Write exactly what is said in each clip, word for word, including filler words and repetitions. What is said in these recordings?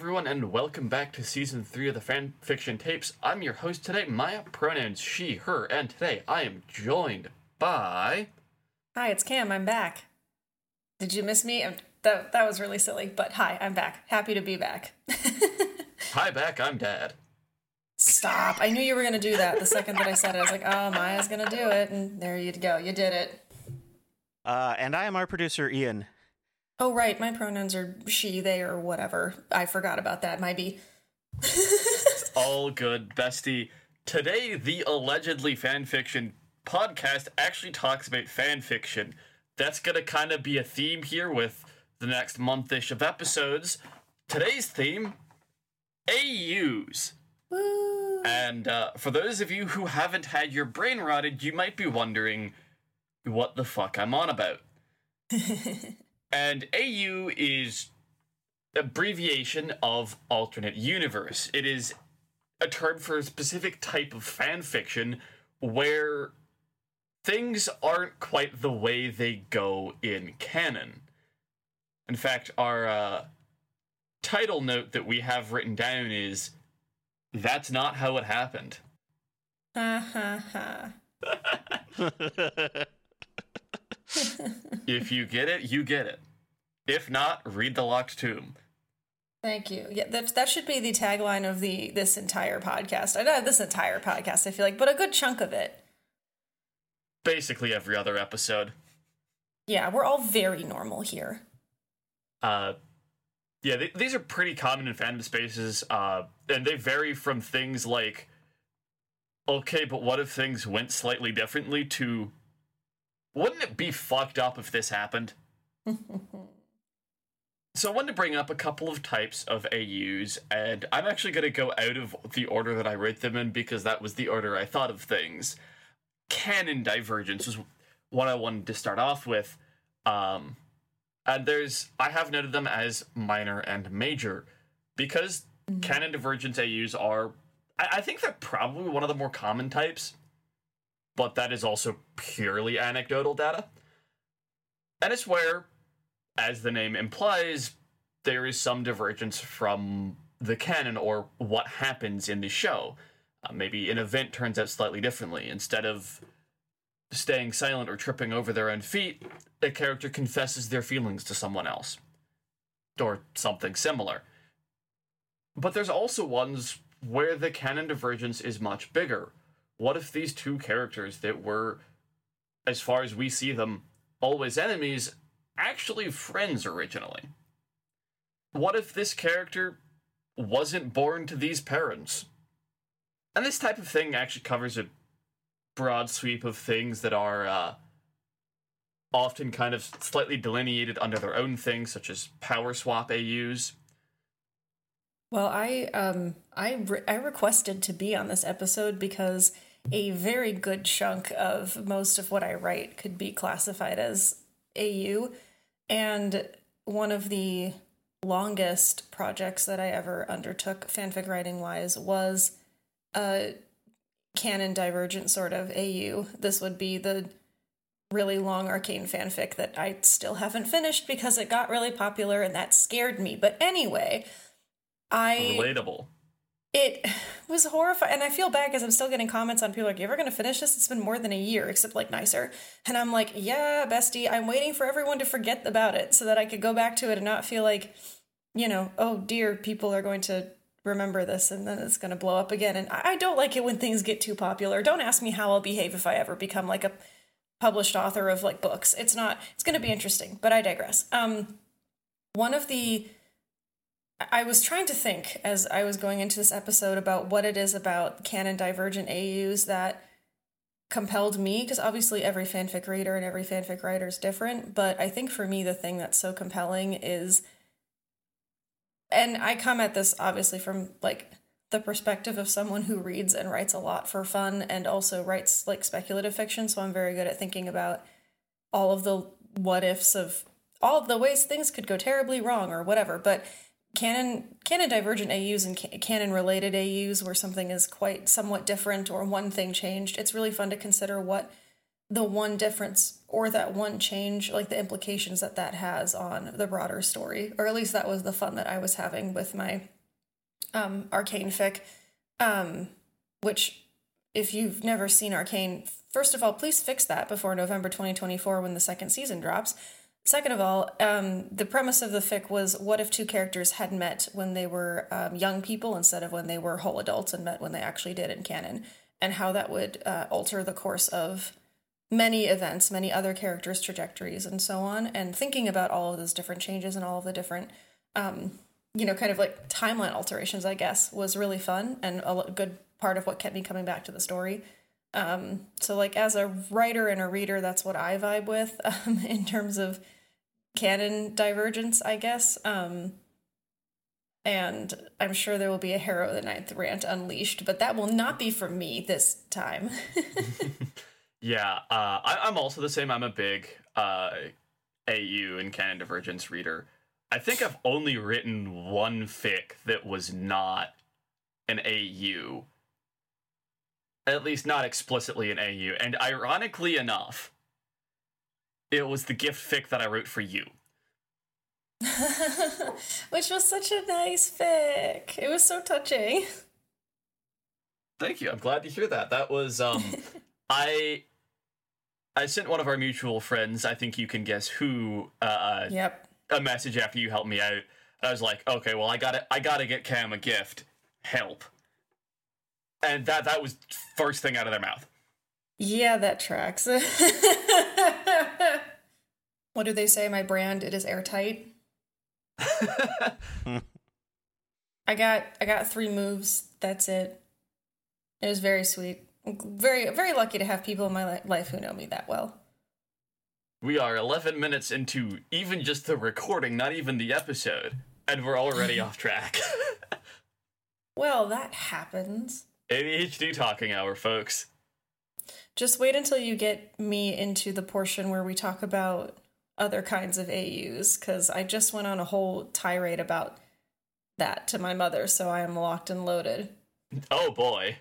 everyone, and welcome back to Season three of the Fan Fiction Tapes. I'm your host today, Maya, pronouns she, her, and today I am joined by... Hi, it's Cam, I'm back. Did you miss me? That, that was really silly, but hi, I'm back. Happy to be back. Hi back, I'm dad. Stop. I knew you were going to do that the second that I said it. I was like, oh, Maya's going to do it, and there you go. You did it. Uh, and I am our producer, Ian. Oh, right. My pronouns are she, they, or whatever. I forgot about that. Might be. It's all good, bestie. Today, the Allegedly Fanfiction podcast actually talks about fanfiction. That's going to kind of be a theme here with the next month-ish of episodes. Today's theme, A Us. Woo. And uh, for those of you who haven't had your brain rotted, you might be wondering what the fuck I'm on about. And A U is abbreviation of alternate universe. It is a term for a specific type of fan fiction where things aren't quite the way they go in canon. In fact, our uh, title note that we have written down is, "That's not how it happened." Ha ha ha. If you get it, you get it. If not, read the Locked Tomb. Thank you. Yeah, that that should be the tagline of the this entire podcast. I know this entire podcast, I feel like, but a good chunk of it. Basically every other episode. Yeah, we're all very normal here. Uh, yeah, th- these are pretty common in fandom spaces, uh, and they vary from things like, okay, but what if things went slightly differently to... wouldn't it be fucked up if this happened? So I wanted to bring up a couple of types of A Us, and I'm actually going to go out of the order that I wrote them in because that was the order I thought of things. Canon divergence was what I wanted to start off with. Um, and there's, I have noted them as minor and major because mm-hmm. canon divergence A Us are, I, I think they're probably one of the more common types. But that is also purely anecdotal data. And it's where, as the name implies, there is some divergence from the canon or what happens in the show. Uh, maybe an event turns out slightly differently. Instead of staying silent or tripping over their own feet, a character confesses their feelings to someone else. Or something similar. But there's also ones where the canon divergence is much bigger. What if these two characters that were, as far as we see them, always enemies, actually friends originally? What if this character wasn't born to these parents? And this type of thing actually covers a broad sweep of things that are uh, often kind of slightly delineated under their own things, such as power swap A Us. Well, I um I re- I requested to be on this episode because a very good chunk of most of what I write could be classified as A U, and one of the longest projects that I ever undertook fanfic writing wise was a canon divergent sort of A U. This would be the really long Arcane fanfic that I still haven't finished because it got really popular and that scared me. But anyway. I, Relatable. It was horrifying. And I feel bad because I'm still getting comments on people like, you ever going to finish this? It's been more than a year, except like nicer. And I'm like, yeah, bestie, I'm waiting for everyone to forget about it so that I could go back to it and not feel like, you know, oh dear, people are going to remember this and then it's going to blow up again. And I don't like it when things get too popular. Don't ask me how I'll behave if I ever become like a published author of like books. It's not, it's going to be interesting, but I digress. Um, one of the I was trying to think as I was going into this episode about what it is about canon divergent A Us that compelled me, because obviously every fanfic reader and every fanfic writer is different, but I think for me the thing that's so compelling is, and I come at this obviously from like the perspective of someone who reads and writes a lot for fun and also writes like speculative fiction, so I'm very good at thinking about all of the what ifs of all of the ways things could go terribly wrong or whatever, but Canon canon divergent A Us and ca- canon related A Us where something is quite somewhat different or one thing changed. It's really fun to consider what the one difference or that one change, like the implications that that has on the broader story. Or at least that was the fun that I was having with my um, Arcane fic, um, which if you've never seen Arcane, first of all, please fix that before November twenty twenty-four when the second season drops. Second of all, um, the premise of the fic was, what if two characters had met when they were um, young people instead of when they were whole adults, and met when they actually did in canon, and how that would uh, alter the course of many events, many other characters' trajectories, and so on. And thinking about all of those different changes and all of the different, um, you know, kind of like timeline alterations, I guess, was really fun and a good part of what kept me coming back to the story. Um, so like as a writer and a reader, that's what I vibe with, um, in terms of canon divergence, I guess. Um, and I'm sure there will be a Harrow the Ninth rant unleashed, but that will not be from me this time. Yeah. Uh, I, I'm also the same. I'm a big, uh, A U and canon divergence reader. I think I've only written one fic that was not an A U, at least not explicitly an A U. And ironically enough, it was the gift fic that I wrote for you. Which was such a nice fic. It was so touching. Thank you. I'm glad to hear that. That was, um, I, I sent one of our mutual friends, I think you can guess who, uh, yep. a message after you helped me out. I was like, okay, well, I gotta, I gotta get Cam a gift. Help. And that that was first thing out of their mouth. Yeah, that tracks. What do they say? My brand, it is airtight. I got I got three moves. That's it. It was very sweet. Very, very lucky to have people in my life who know me that well. We are eleven minutes into even just the recording, not even the episode, and we're already off track. Well, that happens. A D H D talking hour, folks. Just wait until you get me into the portion where we talk about other kinds of A Us, because I just went on a whole tirade about that to my mother, so I am locked and loaded. Oh, boy.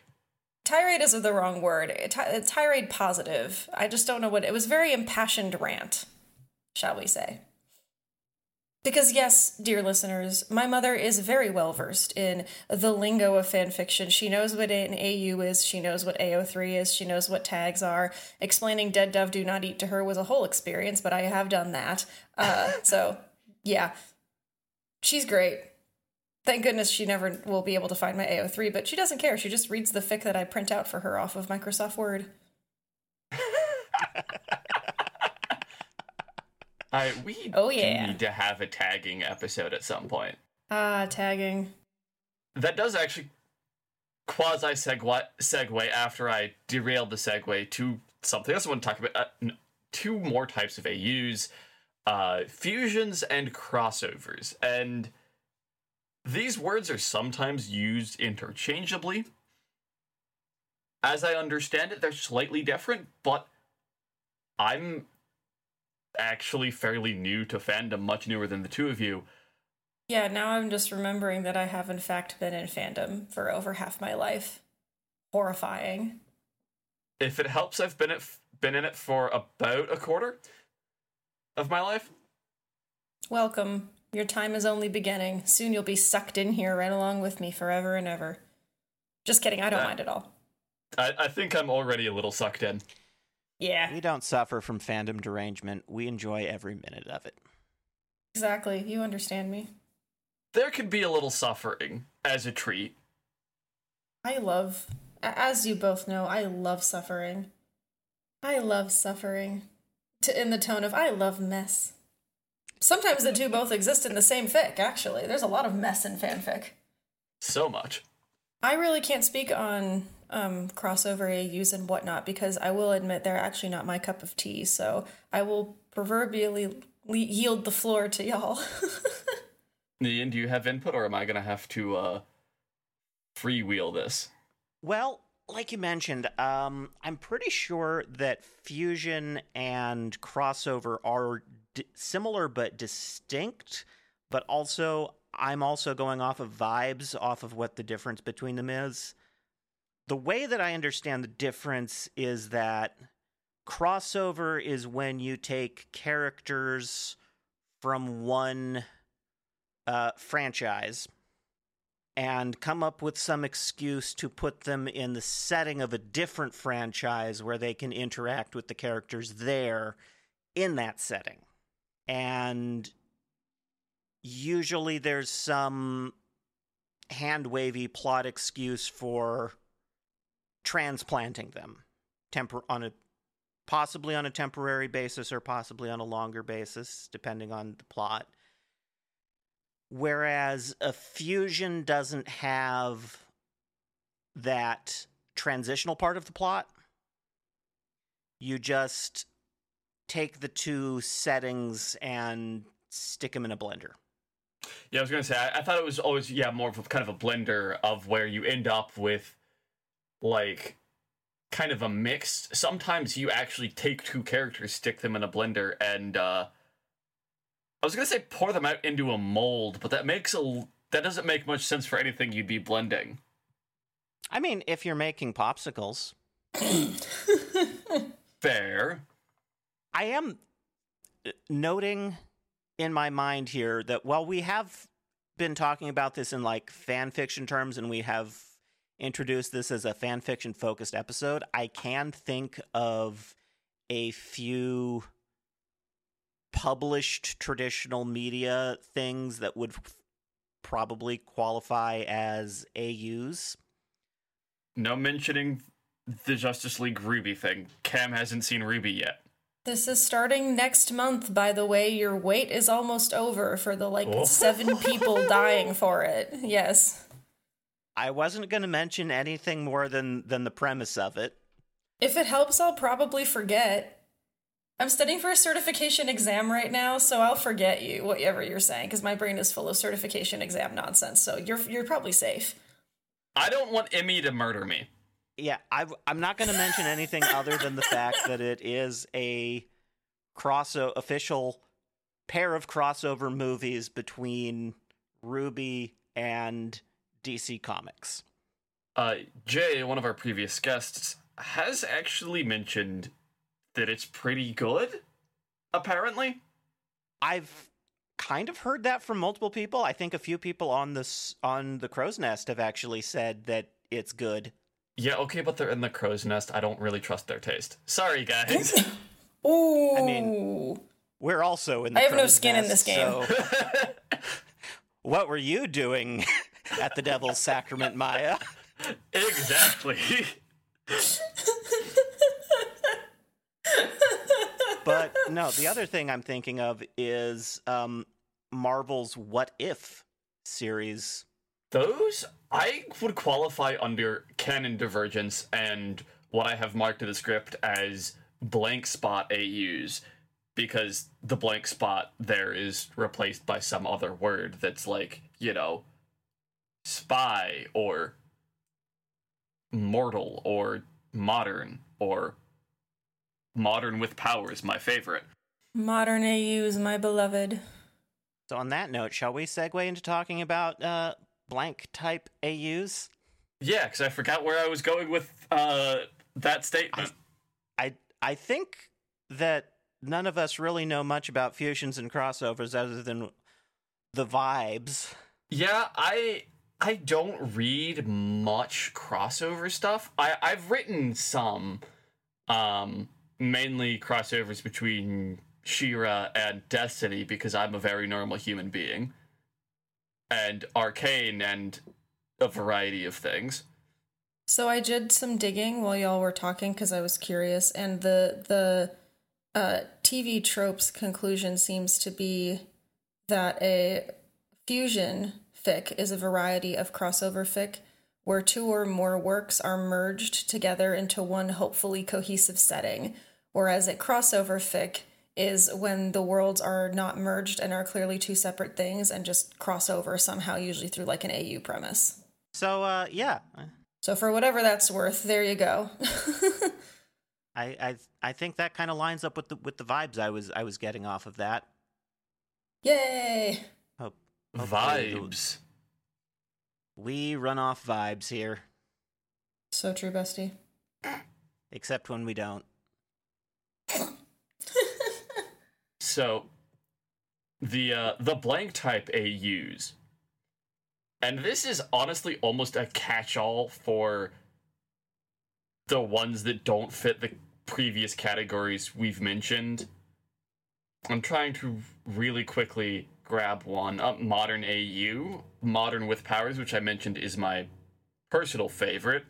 Tirade is the wrong word. T- tirade positive. I just don't know what... It was very impassioned rant, shall we say. Because yes, dear listeners, my mother is very well versed in the lingo of fanfiction. She knows what an A U is. She knows what A O three is. She knows what tags are. Explaining dead dove do not eat to her was a whole experience, but I have done that. Uh, so, yeah. She's great. Thank goodness she never will be able to find my A O three, but she doesn't care. She just reads the fic that I print out for her off of Microsoft Word. I, we oh, yeah. do need to have a tagging episode at some point. Ah, uh, tagging. That does actually quasi-segue segue after I derailed the segue to something else I want to talk about. Uh, two more types of A Us, uh, fusions and crossovers. And these words are sometimes used interchangeably. As I understand it, they're slightly different, but I'm... actually fairly new to fandom, much newer than the two of you. Yeah, now I'm just remembering that I have in fact been in fandom for over half my life. Horrifying. If it helps, I've been, it, been in it for about a quarter of my life. Welcome. Your time is only beginning. Soon you'll be sucked in here right along with me forever and ever. Just kidding, I don't uh, mind at all. I, I think I'm already a little sucked in. Yeah. We don't suffer from fandom derangement. We enjoy every minute of it. Exactly. You understand me. There could be a little suffering as a treat. I love, as you both know, I love suffering. I love suffering. To, in the tone of, I love mess. Sometimes the two both exist in the same fic, actually. There's a lot of mess in fanfic. So much. I really can't speak on... Um, crossover A Us and whatnot, because I will admit they're actually not my cup of tea, so I will proverbially yield the floor to y'all. Ian, do you have input, or am I going to have to uh, freewheel this? Well, like you mentioned, um, I'm pretty sure that fusion and crossover are d- similar but distinct, but also I'm also going off of vibes, off of what the difference between them is. The way that I understand the difference is that Crossover is when you take characters from one uh, franchise and come up with some excuse to put them in the setting of a different franchise where they can interact with the characters there in that setting. And usually there's some hand-wavy plot excuse for transplanting them tempor- on a possibly on a temporary basis or possibly on a longer basis, depending on the plot. Whereas a fusion doesn't have that transitional part of the plot. You just take the two settings and stick them in a blender. Yeah, I was going to say, I, I thought it was always, yeah, more of a, kind of a blender of where you end up with, like, kind of a mix. Sometimes you actually take two characters, stick them in a blender, and uh I was gonna say pour them out into a mold, but that makes a that doesn't make much sense for anything you'd be blending. I mean, if you're making popsicles. Fair. I am noting in my mind here that while we have been talking about this in like fan fiction terms and we have introduce this as a fanfiction-focused episode, I can think of a few published traditional media things that would f- probably qualify as A Us. No mentioning the Justice League R W B Y thing. Cam hasn't seen R W B Y yet. This is starting next month, by the way. Your wait is almost over for the, like, oh. seven people dying for it. Yes. I wasn't going to mention anything more than, than the premise of it. If it helps, I'll probably forget. I'm studying for a certification exam right now, so I'll forget you, whatever you're saying, because my brain is full of certification exam nonsense, so you're you're probably safe. I don't want Emmy to murder me. Yeah, I've, I'm not going to mention anything other than the fact that it is a crosso- official pair of crossover movies between R W B Y and D C Comics. Uh, Jay, one of our previous guests, has actually mentioned that it's pretty good, apparently. I've kind of heard that from multiple people. I think a few people on this on the Crow's Nest have actually said that it's good. Yeah, okay, but they're in the Crow's Nest. I don't really trust their taste. Sorry, guys. Ooh. I mean, we're also in the Crow's Nest. I have no skin in this game. So what were you doing at the Devil's Sacrament, Maya? Exactly. But no, the other thing I'm thinking of is um, Marvel's What If series. Those I would qualify under canon divergence and what I have marked in the script as blank spot A Us, because the blank spot there is replaced by some other word that's like, you know, spy or mortal or modern or modern with powers, my favorite. Modern A U is my beloved. So on that note, shall we segue into talking about uh, blank type A Us? Yeah, because I forgot where I was going with uh, that statement. I, I I think that none of us really know much about fusions and crossovers other than the vibes. Yeah, I I don't read much crossover stuff. I, I've written some, um, mainly crossovers between She-Ra and Destiny, because I'm a very normal human being, and Arcane and a variety of things. So I did some digging while y'all were talking because I was curious, and the the uh, T V tropes conclusion seems to be that a fusion fic is a variety of crossover fic where two or more works are merged together into one hopefully cohesive setting, whereas a crossover fic is when the worlds are not merged and are clearly two separate things and just cross over somehow, usually through like an A U premise. So, uh, yeah. So for whatever that's worth, there you go. I, I I think that kind of lines up with the with the vibes I was I was getting off of that. Yay! Okay. Vibes. We run off vibes here. So true, bestie. Except when we don't. So the uh, the blank type A Us. And this is honestly almost a catch-all for the ones that don't fit the previous categories we've mentioned. I'm trying to really quickly grab one. Uh, modern A U, Modern with Powers, which I mentioned is my personal favorite,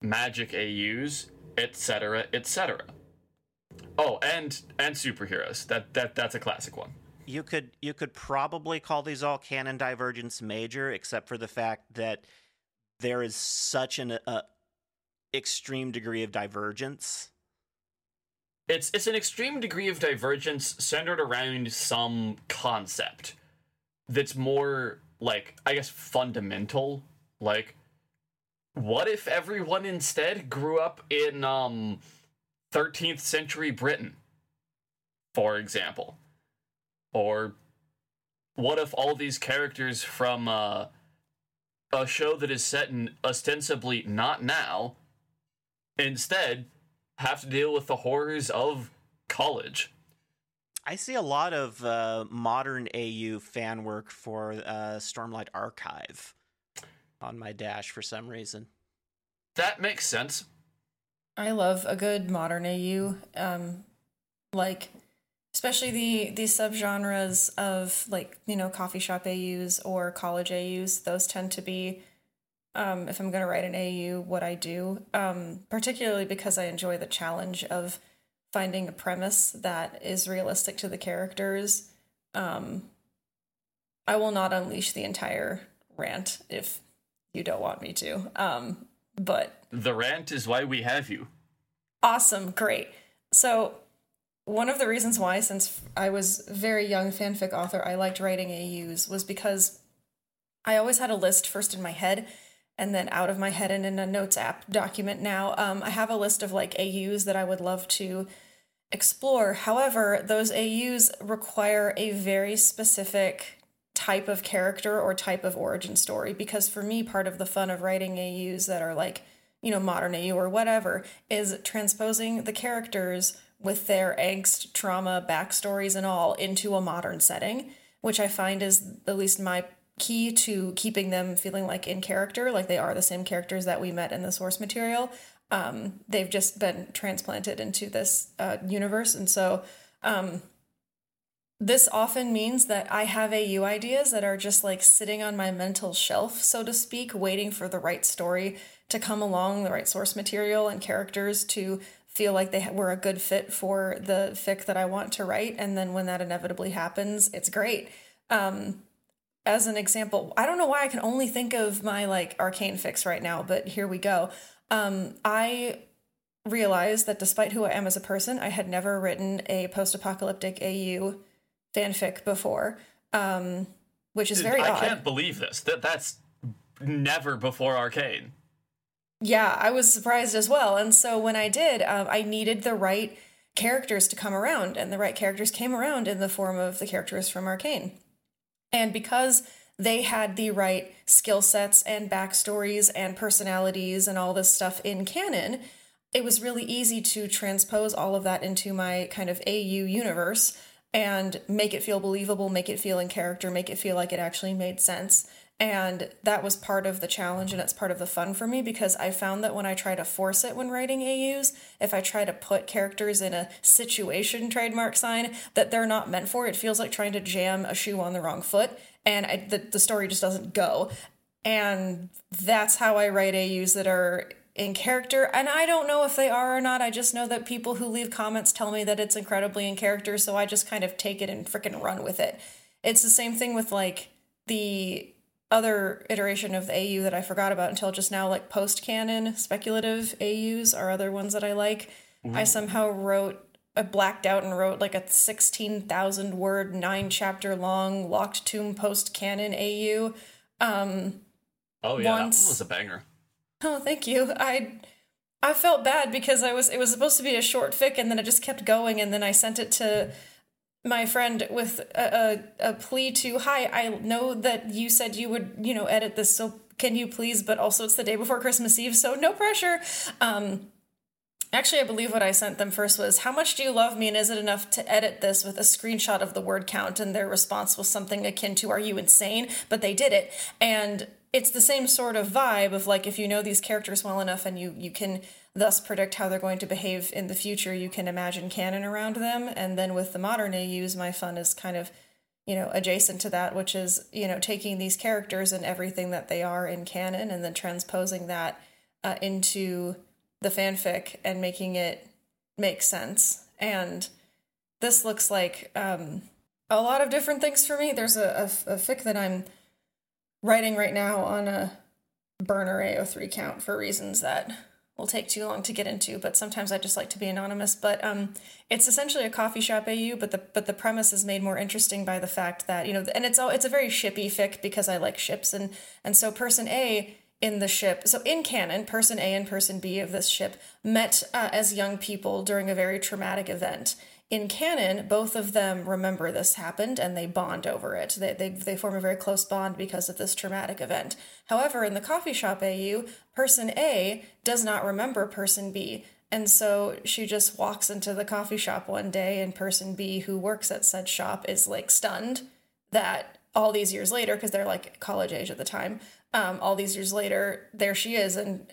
Magic A Us, et cetera, et cetera. Oh, and and superheroes. That that that's a classic one. You could you could probably call these all canon divergence major, except for the fact that there is such an a, extreme degree of divergence. It's it's an extreme degree of divergence centered around some concept that's more like, I guess, fundamental. Like, what if everyone instead grew up in um thirteenth century Britain, for example? Or what if all these characters from uh, a show that is set in ostensibly not now instead have to deal with the horrors of college? I see a lot of uh, modern A U fan work for uh, Stormlight Archive on my dash for some reason. That makes sense. I love a good modern A U, um, like especially the the subgenres of, like, you know, coffee shop A Us or college A Us. Those tend to be, um, if I'm going to write an A U, what I do, um, particularly because I enjoy the challenge of finding a premise that is realistic to the characters. Um, I will not unleash the entire rant if you don't want me to, um, but... The rant is why we have you. Awesome. Great. So one of the reasons why, since I was a very young fanfic author, I liked writing A Us was because I always had a list first in my head and then out of my head and in a notes app document now. Um, I have a list of like A Us that I would love to explore. However, those A Us require a very specific type of character or type of origin story, because for me, part of the fun of writing A Us that are like, you know, modern A U or whatever, is transposing the characters with their angst, trauma, backstories and all into a modern setting, which I find is at least my key to keeping them feeling like in character, like they are the same characters that we met in the source material. Um, they've just been transplanted into this uh, universe. And so um, this often means that I have A U ideas that are just like sitting on my mental shelf, so to speak, waiting for the right story to come along, the right source material and characters to feel like they were a good fit for the fic that I want to write. And then when that inevitably happens, it's great. Um, as an example, I don't know why I can only think of my like Arcane fics right now, but here we go. Um, I realized that despite who I am as a person, I had never written a post-apocalyptic A U fanfic before, um, which is very I odd. I can't believe this. That That's never before Arcane. Yeah, I was surprised as well. And so when I did, um, I needed the right characters to come around, and the right characters came around in the form of the characters from Arcane. And because they had the right skill sets and backstories and personalities and all this stuff in canon, it was really easy to transpose all of that into my kind of A U universe and make it feel believable, make it feel in character, make it feel like it actually made sense. And that was part of the challenge, and it's part of the fun for me, because I found that when I try to force it when writing A Us, if I try to put characters in a situation, trademark sign, that they're not meant for, it feels like trying to jam a shoe on the wrong foot, and I, the, the story just doesn't go. And that's how I write A Us that are in character, and I don't know if they are or not. I just know that people who leave comments tell me that it's incredibly in character, so I just kind of take it and frickin' run with it. It's the same thing with, like, the other iteration of the A U that I forgot about until just now, like post-canon speculative A Us are other ones that I like. Ooh. I somehow wrote, I blacked out and wrote like a sixteen thousand word, nine chapter long Locked Tomb post-canon A U. Um, oh yeah, once... that one was a banger. Oh, thank you. I I felt bad because I was it was supposed to be a short fic, and then it just kept going, and then I sent it to my friend with a, a, a plea to, hi, I know that you said you would, you know, edit this, so can you please, but also it's the day before Christmas Eve, so no pressure. Um, Actually, I believe what I sent them first was, how much do you love me and is it enough to edit this, with a screenshot of the word count, and their response was something akin to, are you insane? But they did it. And it's the same sort of vibe of like, if you know these characters well enough and you, you can thus predict how they're going to behave in the future, you can imagine canon around them. And then with the modern A Us, my fun is kind of, you know, adjacent to that, which is, you know, taking these characters and everything that they are in canon and then transposing that uh, into the fanfic and making it make sense. And this looks like um, a lot of different things for me. There's a, a, a fic that I'm writing right now on a burner A O three count for reasons that will take too long to get into, but sometimes I just like to be anonymous. But um, it's essentially a coffee shop A U, but the but the premise is made more interesting by the fact that, you know, and it's all, it's a very shippy fic because I like ships, and and so person A in the ship, so in canon, person A and person B of this ship met uh, as young people during a very traumatic event. In canon, both of them remember this happened and they bond over it. They, they they form a very close bond because of this traumatic event. However, in the coffee shop A U, person A does not remember person B. And so she just walks into the coffee shop one day and person B, who works at said shop, is like stunned that all these years later, because they're like college age at the time, um, all these years later, there she is. And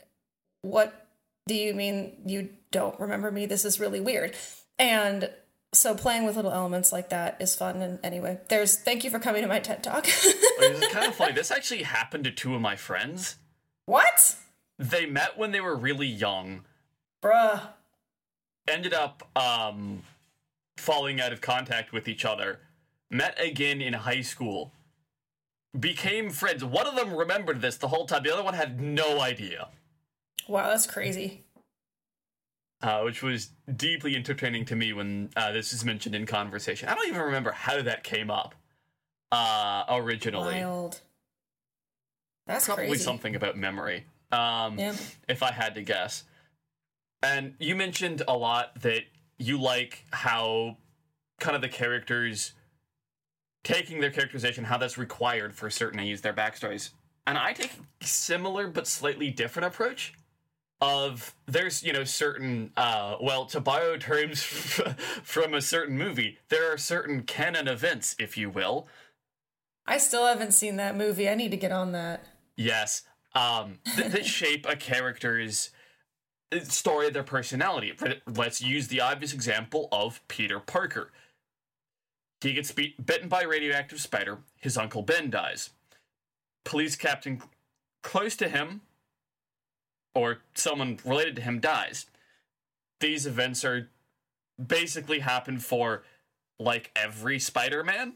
what do you mean you don't remember me? This is really weird. And so playing with little elements like that is fun. And anyway, there's, thank you for coming to my TED Talk. It's kind of funny. This actually happened to two of my friends. What? They met when they were really young. Bruh. Ended up um, falling out of contact with each other. Met again in high school. Became friends. One of them remembered this the whole time. The other one had no idea. Wow, that's crazy. Uh, which was deeply entertaining to me when uh, this is mentioned in conversation. I don't even remember how that came up uh, originally. Wild. That's probably crazy. Something about memory, um, yeah. If I had to guess. And you mentioned a lot that you like how kind of the characters, taking their characterization, how that's required for certain A Us, their backstories. And I take a similar but slightly different approach. Of there's, you know, certain, uh, well, to borrow terms from a certain movie, there are certain canon events, if you will. I still haven't seen that movie. I need to get on that. Yes. Um, th- that shape a character's story, their personality. Let's use the obvious example of Peter Parker. He gets beat- bitten by a radioactive spider. His uncle Ben dies. Police captain cl- close to him, or someone related to him, dies. These events are basically happen for, like, every Spider-Man.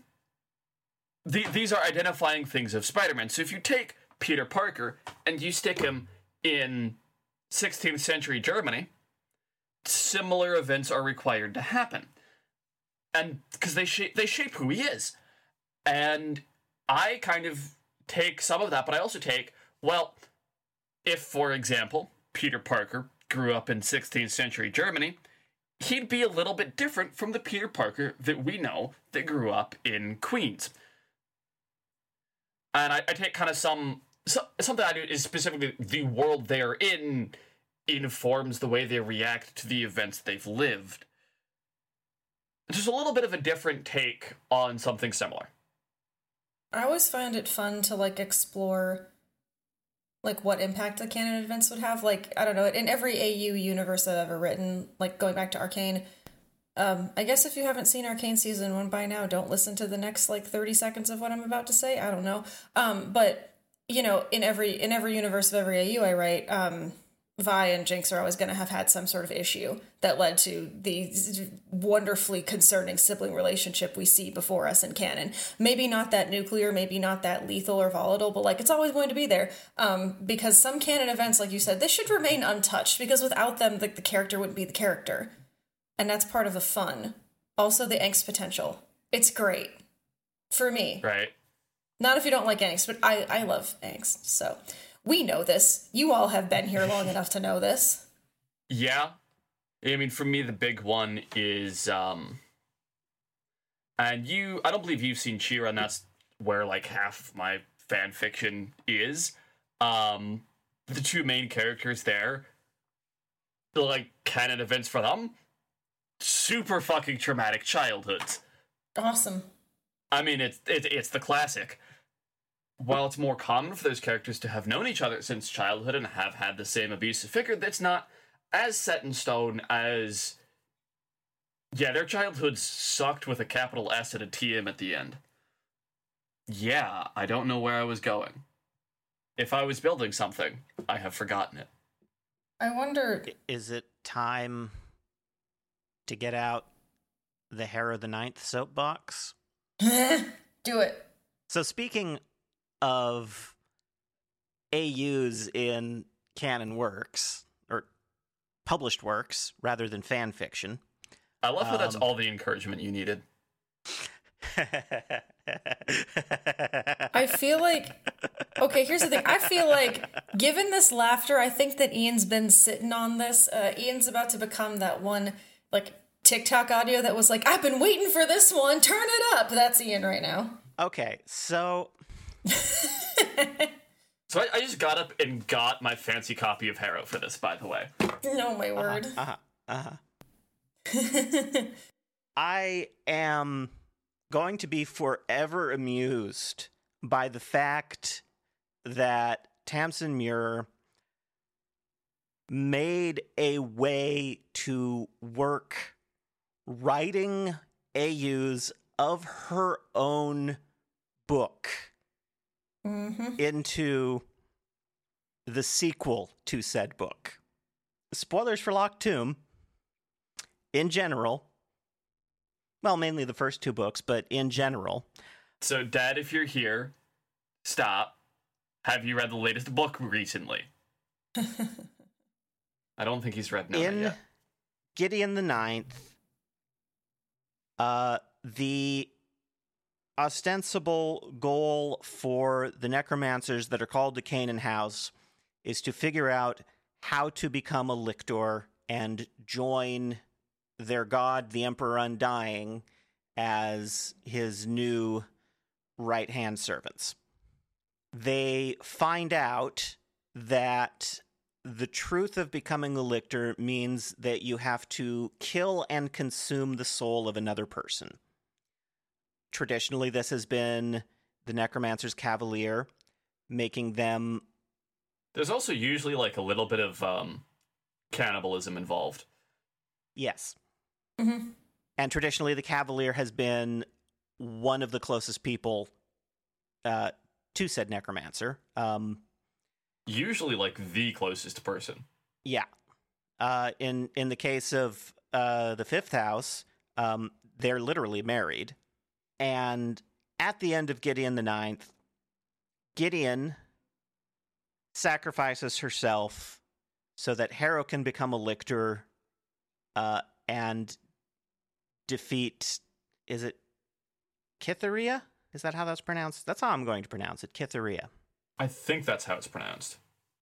The, these are identifying things of Spider-Man. So if you take Peter Parker and you stick him in sixteenth century Germany, similar events are required to happen. And because they shape, they shape who he is. And I kind of take some of that, but I also take, well, if, for example, Peter Parker grew up in sixteenth century Germany, he'd be a little bit different from the Peter Parker that we know that grew up in Queens. And I, I take kind of some, so, something I do is specifically the world they're in informs the way they react to the events they've lived. Just a little bit of a different take on something similar. I always find it fun to, like, explore, like, what impact the canon events would have. Like, I don't know, in every A U universe that I've ever written, like, going back to Arcane, um, I guess if you haven't seen Arcane Season one by now, don't listen to the next, like, thirty seconds of what I'm about to say. I don't know. Um, but, you know, in every in every universe of every A U I write, um, Vi and Jinx are always going to have had some sort of issue that led to the wonderfully concerning sibling relationship we see before us in canon. Maybe not that nuclear, maybe not that lethal or volatile, but, like, it's always going to be there. Um, because some canon events, like you said, they should remain untouched, because without them, the, the character wouldn't be the character. And that's part of the fun. Also, the angst potential. It's great. For me. Right. Not if you don't like angst, but I, I love angst, so... We know this. You all have been here long enough to know this. Yeah. I mean, for me, the big one is, um, and you, I don't believe you've seen She-Ra, and that's where, like, half of my fan fiction is. Um, the two main characters there like canon events for them. Super fucking traumatic childhoods. Awesome. I mean, it's it, it's the classic. While it's more common for those characters to have known each other since childhood and have had the same abusive figure, that's not as set in stone as... Yeah, their childhoods sucked with a capital S and a T M at the end. Yeah, I don't know where I was going. If I was building something, I have forgotten it. I wonder... Is it time to get out the Harrow the Ninth soapbox? Do it. So speaking... of A Us in canon works, or published works, rather than fan fiction. I love how um, that's all the encouragement you needed. I feel like... Okay, here's the thing. I feel like, given this laughter, I think that Ian's been sitting on this. Uh, Ian's about to become that one, like, TikTok audio that was like, I've been waiting for this one, turn it up! That's Ian right now. Okay, so... So I, I just got up and got my fancy copy of Harrow for this, by the way. No, my word. Uh-huh, uh-huh, uh-huh. I am going to be forever amused by the fact that Tamsyn Muir made a way to work writing A Us of her own book. Mm-hmm. Into the sequel to said book. Spoilers for Locked Tomb, in general. Well, mainly the first two books, but in general. So, Dad, if you're here, stop. Have you read the latest book recently? I don't think he's read Nona in yet. Gideon the Ninth, uh, the... ostensible goal for the necromancers that are called the Canaan House is to figure out how to become a lictor and join their god, the Emperor Undying, as his new right-hand servants. They find out that the truth of becoming a lictor means that you have to kill and consume the soul of another person. Traditionally, this has been the necromancer's cavalier, making them... There's also usually, like, a little bit of um, cannibalism involved. Yes. Mm-hmm. And traditionally, the cavalier has been one of the closest people uh, to said necromancer. Um, usually, like, the closest person. Yeah. Uh, in, in the case of uh, the Fifth House, um, they're literally married. And at the end of Gideon the Ninth, Gideon sacrifices herself so that Harrow can become a lictor uh, and defeat, is it Kitherea? Is that how that's pronounced? That's how I'm going to pronounce it, Kitherea. I think that's how it's pronounced.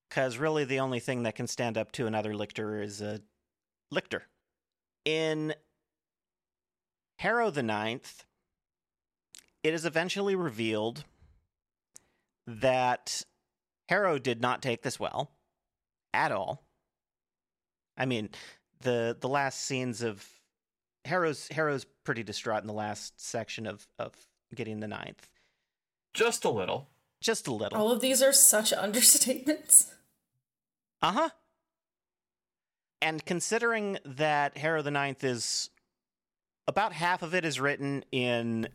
Because really the only thing that can stand up to another lictor is a lictor. In Harrow the Ninth... It is eventually revealed that Harrow did not take this well at all. I mean, the the last scenes of Harrow's Harrow's pretty distraught in the last section of, of Gideon the Ninth. Just a little. Just a little. All of these are such understatements. Uh-huh. And considering that Harrow the Ninth is about half of it is written in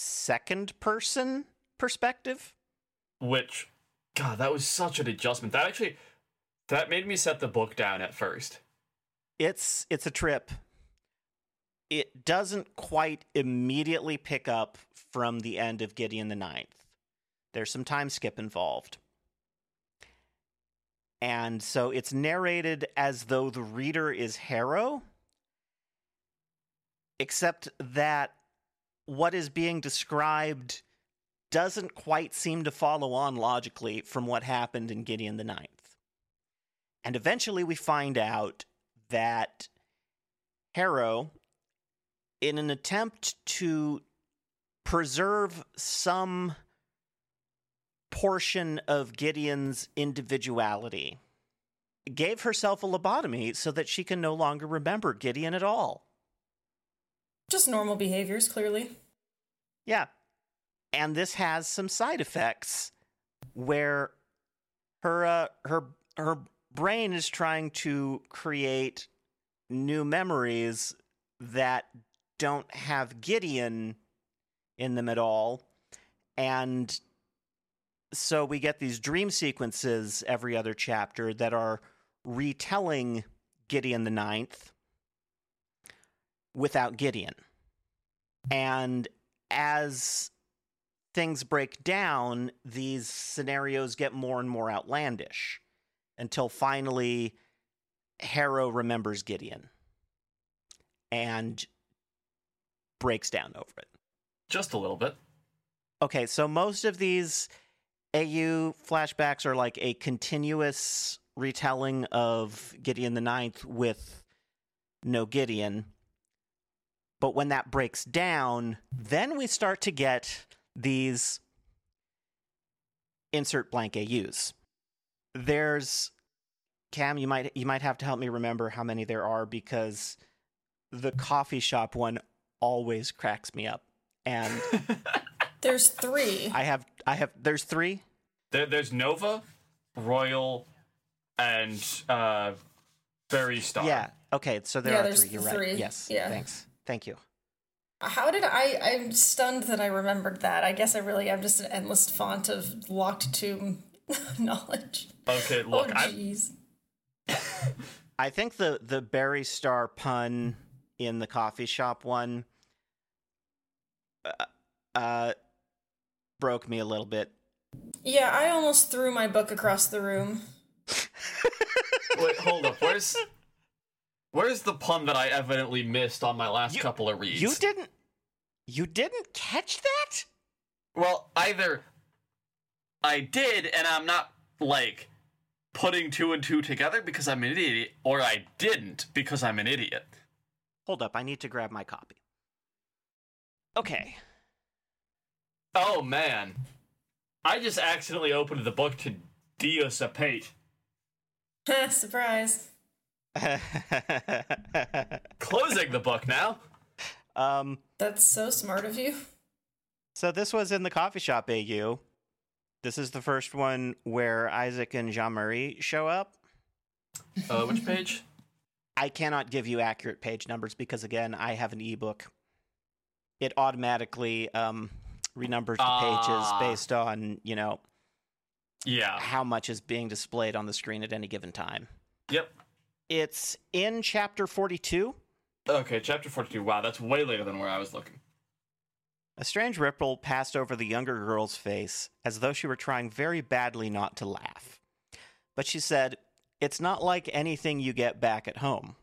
second person perspective, which god that was such an adjustment that actually that made me set the book down at first. It's it's a trip. It doesn't quite immediately pick up from the end of Gideon the Ninth. There's some time skip involved, and so it's narrated as though the reader is Harrow, except that what is being described doesn't quite seem to follow on logically from what happened in Gideon the Ninth. And eventually we find out that Harrow, in an attempt to preserve some portion of Gideon's individuality, gave herself a lobotomy so that she can no longer remember Gideon at all. Just normal behaviors, clearly. Yeah. And this has some side effects where her uh, her her brain is trying to create new memories that don't have Gideon in them at all. And so we get these dream sequences every other chapter that are retelling Gideon the Ninth without Gideon. And as things break down, these scenarios get more and more outlandish until finally Harrow remembers Gideon and breaks down over it. Just a little bit. Okay, so most of these A U flashbacks are like a continuous retelling of Gideon the Ninth with no Gideon. But when that breaks down, then we start to get these insert blank A Us. There's Cam, you might you might have to help me remember how many there are, because the coffee shop one always cracks me up. And there's three. I have I have there's three? There, there's Nova, Royal, and uh Berry Star. Yeah. Okay, so there yeah, are three. You're three. Right. Yes. Yeah. Thanks. Thank you. How did I... I'm stunned that I remembered that. I guess I really am just an endless font of Locked Tomb knowledge. Okay, look, oh, geez. I think the, the Berry Star pun in the coffee shop one uh, uh, broke me a little bit. Yeah, I almost threw my book across the room. Wait, hold up, where's... Where's the pun that I evidently missed on my last you, couple of reads? You didn't... You didn't catch that? Well, either I did, and I'm not, like, putting two and two together because I'm an idiot, or I didn't because I'm an idiot. Hold up, I need to grab my copy. Okay. Oh, man. I just accidentally opened the book to deusapate. Surprise. Closing the book now. Um, That's so smart of you. So this was in the coffee shop A U. This is the first one where Isaac and Jean-Marie show up. Uh, which page? I cannot give you accurate page numbers because, again, I have an ebook. It automatically um, renumbers the uh, pages based on, you know, yeah, how much is being displayed on the screen at any given time. Yep. It's in chapter forty-two. Okay, chapter forty-two. Wow, that's way later than where I was looking. A strange ripple passed over the younger girl's face, as though she were trying very badly not to laugh. But she said, "It's not like anything you get back at home.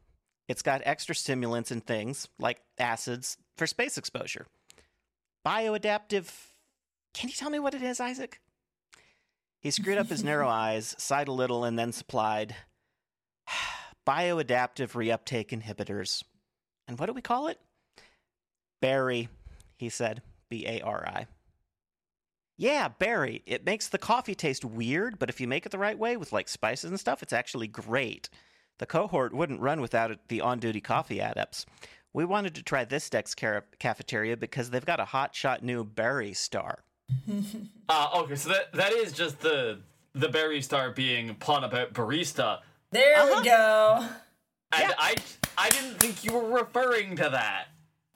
It's got extra stimulants and things, like acids, for space exposure. Bioadaptive... Can you tell me what it is, Isaac?" He screwed up his narrow eyes, sighed a little, and then supplied... Bioadaptive reuptake inhibitors. And what do we call it? Berry, he said. B A R I. Yeah, berry. It makes the coffee taste weird, but if you make it the right way with, like, spices and stuff, it's actually great. The cohort wouldn't run without it, the on-duty coffee adepts. We wanted to try this Dex cafeteria because they've got a hotshot new Berry Star. uh, okay, so that that is just the, the Berry Star being pun about barista. There uh-huh. we go. And yeah. I, I didn't think you were referring to that.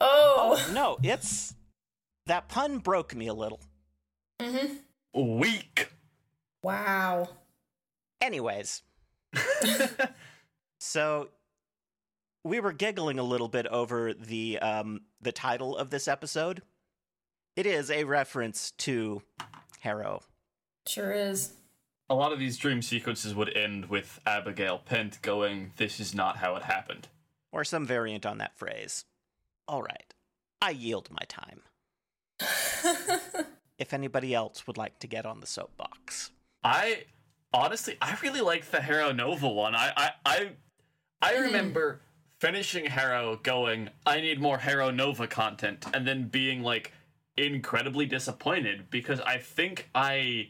Oh. oh. No, it's... That pun broke me a little. Mm-hmm. Weak. Wow. Anyways. So, we were giggling a little bit over the um, the title of this episode. It is a reference to Harrow. Sure is. A lot of these dream sequences would end with Abigail Pent going, "This is not how it happened." Or some variant on that phrase. All right. I yield my time. If anybody else would like to get on the soapbox. I, honestly, I really like the Harrow Nova one. I, I, I, I remember finishing Harrow going, "I need more Harrow Nova content," and then being, like, incredibly disappointed because I think I...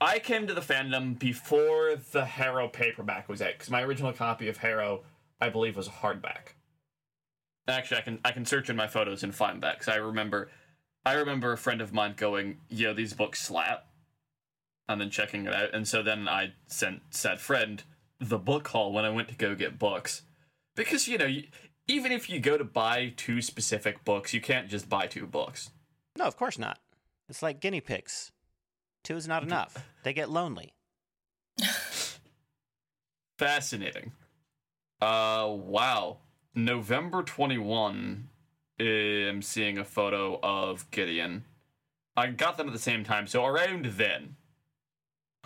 I came to the fandom before the Harrow paperback was out, because my original copy of Harrow, I believe, was a hardback. Actually, I can I can search in my photos and find that, because I remember, I remember a friend of mine going, yo, these books slap, and then checking it out. And so then I sent said friend the book haul when I went to go get books. Because, you know, you, even if you go to buy two specific books, you can't just buy two books. No, of course not. It's like guinea pigs. Two is not enough. They get lonely. Fascinating. Uh, wow. November twenty-first, I'm seeing a photo of Gideon. I got them at the same time, so around then.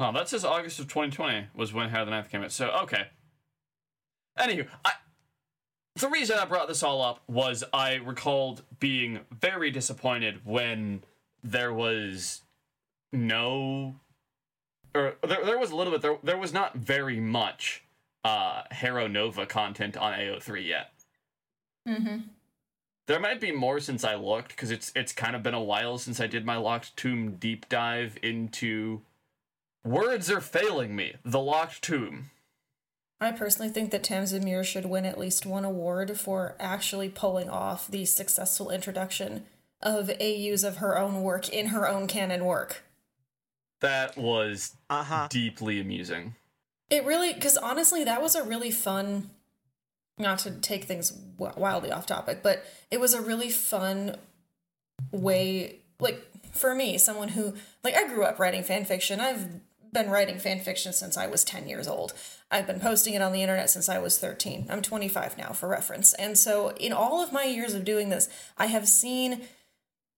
Huh, that says August of twenty twenty was when Harrow the Ninth came out, so okay. Anywho, I, the reason I brought this all up was I recalled being very disappointed when there was no... or there, there was a little bit, there, there was not very much uh, Harrow Nova content on A O three yet. Mm-hmm. There might be more since I looked, because it's, it's kind of been a while since I did my Locked Tomb deep dive into... Words are failing me. The Locked Tomb. I personally think that Tamsyn Muir should win at least one award for actually pulling off the successful introduction of A Us of her own work in her own canon work. That was uh-huh. deeply amusing. It really, because honestly, that was a really fun, not to take things wildly off topic, but it was a really fun way, like, for me, someone who, like, I grew up writing fan fiction. I've been writing fan fiction since I was ten years old. I've been posting it on the internet since I was thirteen. I'm twenty-five now, for reference. And so in all of my years of doing this, I have seen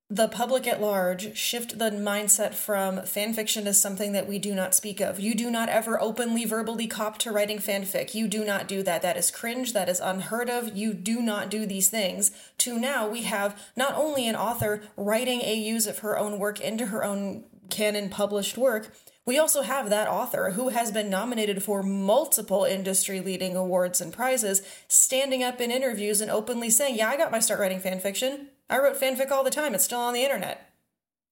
the public at large shift the mindset from fan fiction is something that we do not speak of. You do not ever openly, verbally cop to writing fanfic. You do not do that. That is cringe. That is unheard of. You do not do these things. To now, we have not only an author writing A Us of her own work into her own canon published work, we also have that author who has been nominated for multiple industry-leading awards and prizes, standing up in interviews and openly saying, yeah, I got my start writing fanfiction. I wrote fanfic all the time. It's still on the internet.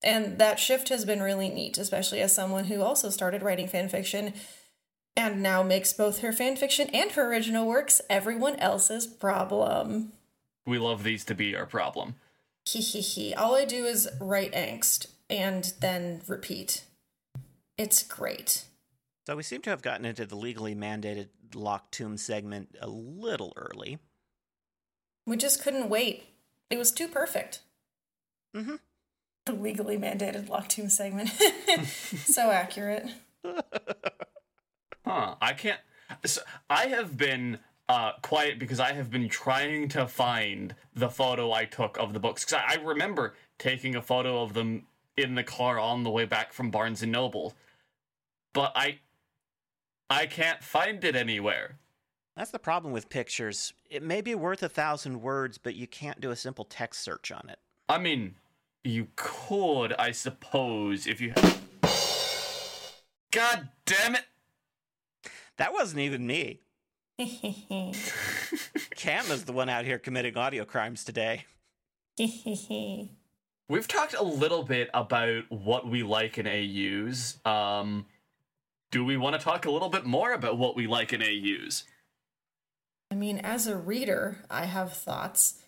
And that shift has been really neat, especially as someone who also started writing fanfiction and now makes both her fanfiction and her original works everyone else's problem. We love these to be our problem. Hee hee hee. All I do is write angst and then repeat. It's great. So we seem to have gotten into the legally mandated Locked Tomb segment a little early. We just couldn't wait. It was too perfect. Mm-hmm. The legally mandated Locked Tomb segment. So accurate. Huh. I can't... So I have been uh, quiet because I have been trying to find the photo I took of the books. Because I, I remember taking a photo of them in the car on the way back from Barnes and Noble. But I... I can't find it anywhere. That's the problem with pictures. It may be worth a thousand words, but you can't do a simple text search on it. I mean, you could, I suppose, if you... Had... God damn it! That wasn't even me. Cam is the one out here committing audio crimes today. We've talked a little bit about what we like in A Us. Um, do we want to talk a little bit more about what we like in A Us? I mean, as a reader, I have thoughts.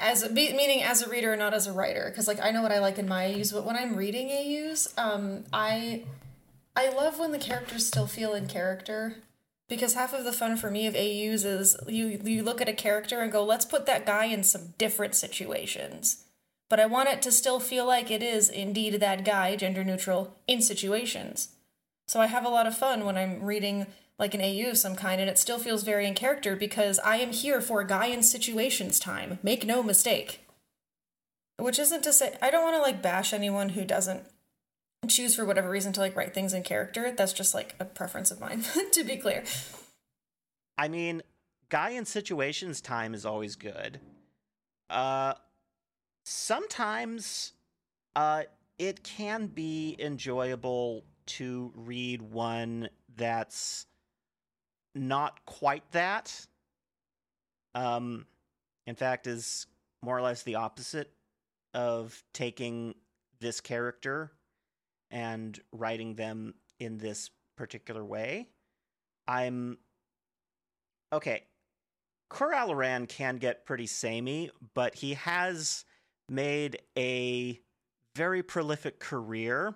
As a, meaning as a reader, not as a writer, because like I know what I like in my A Us, but when I'm reading A Us, um, I I love when the characters still feel in character, because half of the fun for me of A Us is you you look at a character and go, let's put that guy in some different situations, but I want it to still feel like it is indeed that guy, gender neutral, in situations. So I have a lot of fun when I'm reading like an A U of some kind, and it still feels very in character because I am here for guy in situations time. Make no mistake. Which isn't to say, I don't want to like bash anyone who doesn't choose for whatever reason to like write things in character. That's just like a preference of mine, to be clear. I mean, guy in situations time is always good. Uh, sometimes uh, it can be enjoyable to read one that's not quite that. Um, in fact, is more or less the opposite of taking this character and writing them in this particular way. I'm... Okay. Coeur Al'Aran can get pretty samey, but he has made a very prolific career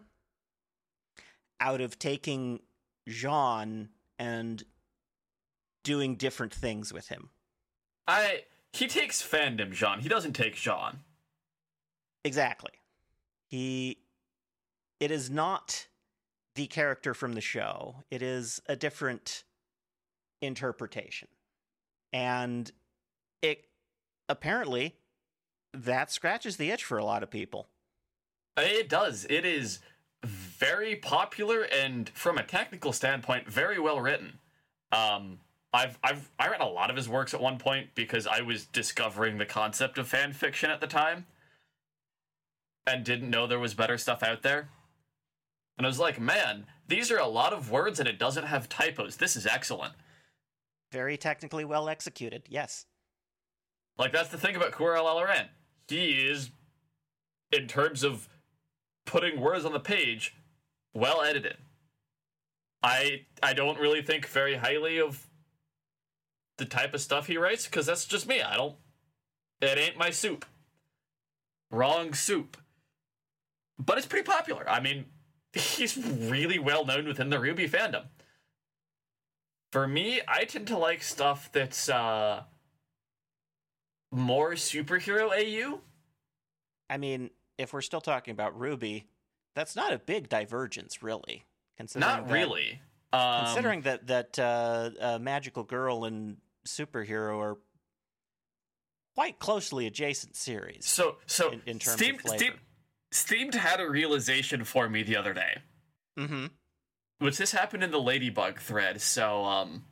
out of taking Jean and doing different things with him. I... He takes fandom Jean. He doesn't take Jean. Exactly. He... It is not the character from the show. It is a different interpretation. And it apparently that scratches the itch for a lot of people. It does. It is very popular and from a technical standpoint, very well written. Um, I've I've I read a lot of his works at one point because I was discovering the concept of fan fiction at the time and didn't know there was better stuff out there. And I was like, man, these are a lot of words and it doesn't have typos. This is excellent. Very technically well executed, yes. Like, that's the thing about Coeur Al'Aran. He is, in terms of putting words on the page, well edited. I I don't really think very highly of the type of stuff he writes, because that's just me. I don't... It ain't my soup. Wrong soup. But it's pretty popular. I mean, he's really well known within the R W B Y fandom. For me, I tend to like stuff that's uh, more superhero A U. I mean, if we're still talking about R W B Y, that's not a big divergence, really. Considering not that, really. Um, considering that that uh, uh, Magical Girl and Superhero are quite closely adjacent series. So, so in, in terms Steamed, of flavor. Steamed, Steamed had a realization for me the other day. Mm-hmm. Which this happened in the Ladybug thread, so, um,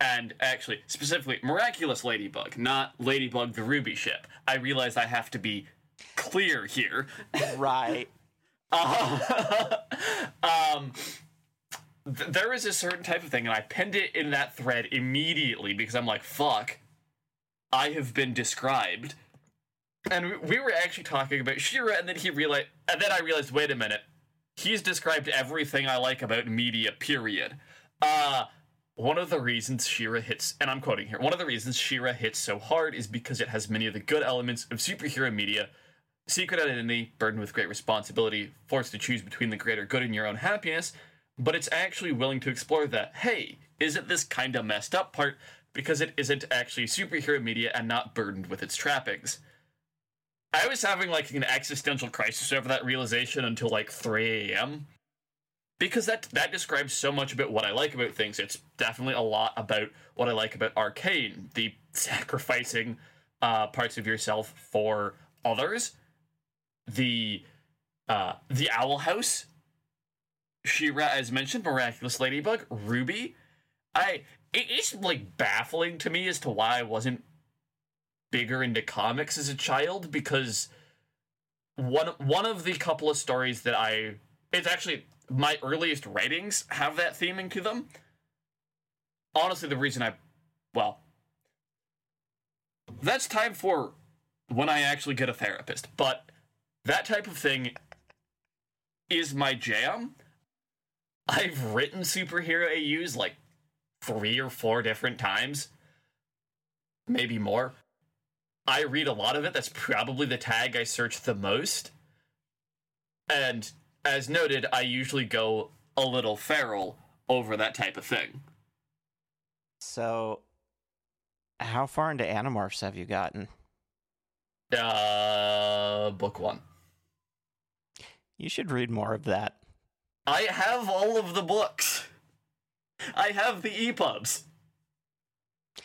and actually, specifically, Miraculous Ladybug, not Ladybug the R W B Y ship. I realize I have to be clear here. Right. uh, um, th- there is a certain type of thing, and I pinned it in that thread immediately, because I'm like, fuck, I have been described. And we were actually talking about She-Ra, and then he realized, and then I realized, wait a minute. He's described everything I like about media, period. Uh, one of the reasons She-Ra hits, and I'm quoting here, one of the reasons She-Ra hits so hard is because it has many of the good elements of superhero media. Secret identity, burdened with great responsibility, forced to choose between the greater good and your own happiness, but it's actually willing to explore that, hey, isn't this kind of messed up part because it isn't actually superhero media and not burdened with its trappings. I was having, like, an existential crisis over that realization until, like, three a.m. Because that that describes so much about what I like about things. It's definitely a lot about what I like about Arcane, the sacrificing uh, parts of yourself for others, the uh, the Owl House, She-Ra, as mentioned, Miraculous Ladybug, R W B Y. I it is, like, baffling to me as to why I wasn't bigger into comics as a child, because one one of the couple of stories that I it's actually my earliest writings have that theming to them. Honestly, the reason I well that's time for when I actually get a therapist, but that type of thing is my jam. I've written superhero A Us like three or four different times, maybe more. I read a lot of it. That's probably the tag I search the most. And as noted, I usually go a little feral over that type of thing. So, how far into Animorphs have you gotten? Uh, book one. You should read more of that. I have all of the books. I have the E P U Bs.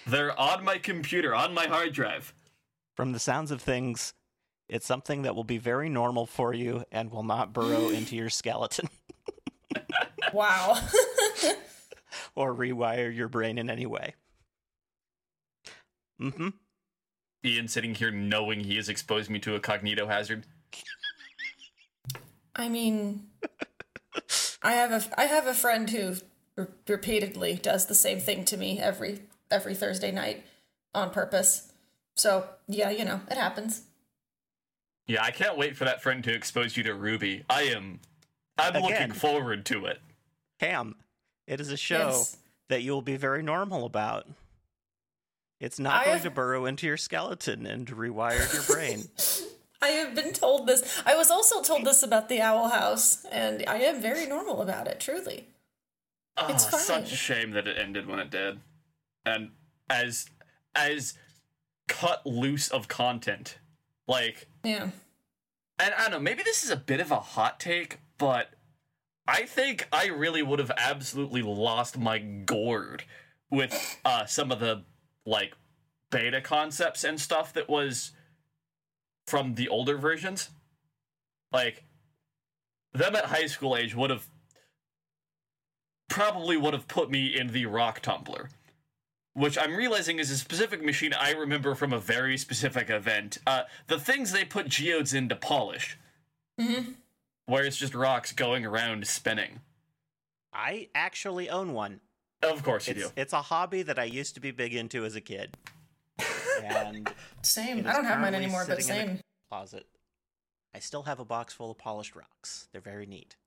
They're on my computer, on my hard drive. From the sounds of things, it's something that will be very normal for you and will not burrow into your skeleton. Wow. Or rewire your brain in any way. Mm-hmm. Ian sitting here knowing he has exposed me to a cognito hazard. I mean, I have a I have a friend who r- repeatedly does the same thing to me every every Thursday night on purpose. So, yeah, you know, it happens. Yeah, I can't wait for that friend to expose you to R W B Y. I am I'm Again, looking forward to it. Cam, it is a show yes. that you will be very normal about. It's not I going have... to burrow into your skeleton and rewire your brain. I have been told this. I was also told this about The Owl House, and I am very normal about it, truly. Oh, it's fine. Such a shame that it ended when it did. And as as cut loose of content. Like, yeah. And I don't know, maybe this is a bit of a hot take, but I think I really would have absolutely lost my gourd with uh, some of the, like, beta concepts and stuff that was from the older versions. Like, them at high school age would have probably would have put me in the rock tumbler, which I'm realizing is a specific machine I remember from a very specific event. Uh, the things they put geodes in to polish. Mm-hmm. Where it's just rocks going around spinning. I actually own one. Of course you it's, do. It's a hobby that I used to be big into as a kid. And same. I don't have mine anymore, but same. Closet. I still have a box full of polished rocks. They're very neat.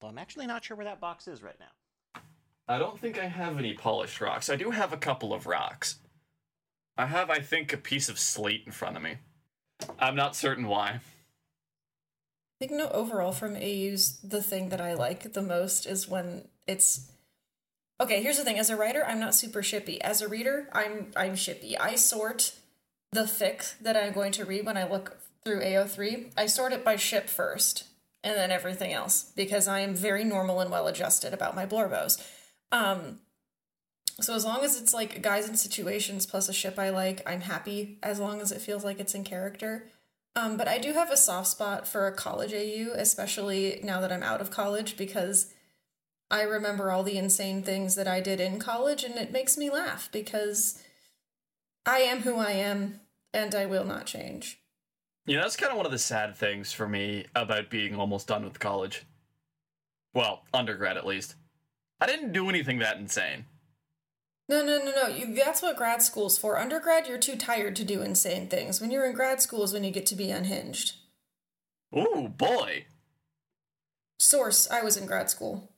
Though I'm actually not sure where that box is right now. I don't think I have any polished rocks. I do have a couple of rocks. I have, I think, a piece of slate in front of me. I'm not certain why. I think no, overall from A Us, the thing that I like the most is when it's... Okay, here's the thing. As a writer, I'm not super shippy. As a reader, I'm I'm shippy. I sort the fic that I'm going to read when I look through A O three. I sort it by ship first, and then everything else, because I am very normal and well-adjusted about my blorbos. Um, so as long as it's, like, guys and situations plus a ship I like, I'm happy, as long as it feels like it's in character. Um, but I do have a soft spot for a college A U, especially now that I'm out of college, because I remember all the insane things that I did in college, and it makes me laugh, because I am who I am, and I will not change. You know, that's kind of one of the sad things for me about being almost done with college. Well, undergrad, at least. I didn't do anything that insane. No, no, no, no. You, that's what grad school's for. Undergrad, you're too tired to do insane things. When you're in grad school is when you get to be unhinged. Ooh, boy. Source, I was in grad school.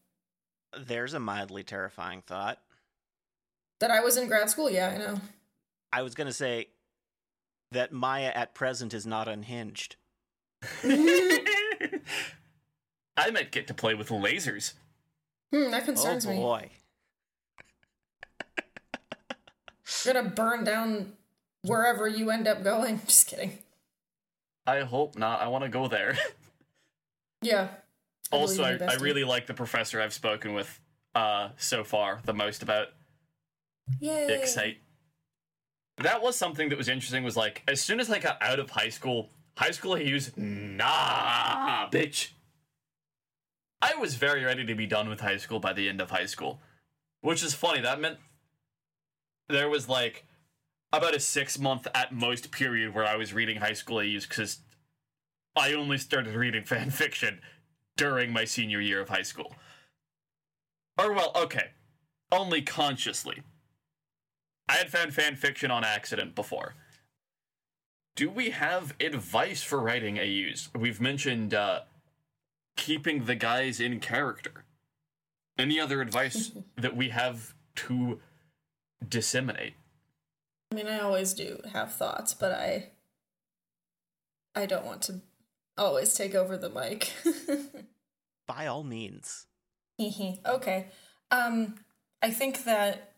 There's a mildly terrifying thought. That I was in grad school? Yeah, I know. I was going to say that Maya at present is not unhinged. I might get to play with lasers. Hmm, that concerns me. Oh, boy. Me. You're gonna burn down wherever you end up going. Just kidding. I hope not. I want to go there. Yeah. I also, I, I really like the professor I've spoken with uh, so far the most about. Yay. Excite. That was something that was interesting, was like, as soon as I got out of high school, high school A Us, nah, bitch. I was very ready to be done with high school by the end of high school, which is funny. That meant there was, like, about a six-month at most period where I was reading high school A Us, because I only started reading fan fiction during my senior year of high school. Or, well, okay. Only consciously. I had found fan fiction on accident before. Do we have advice for writing A Us? We've mentioned uh, keeping the guys in character. Any other advice that we have to... disseminate? I mean, I always do have thoughts, but I I don't want to always take over the mic. By all means. Okay. Um, I think that,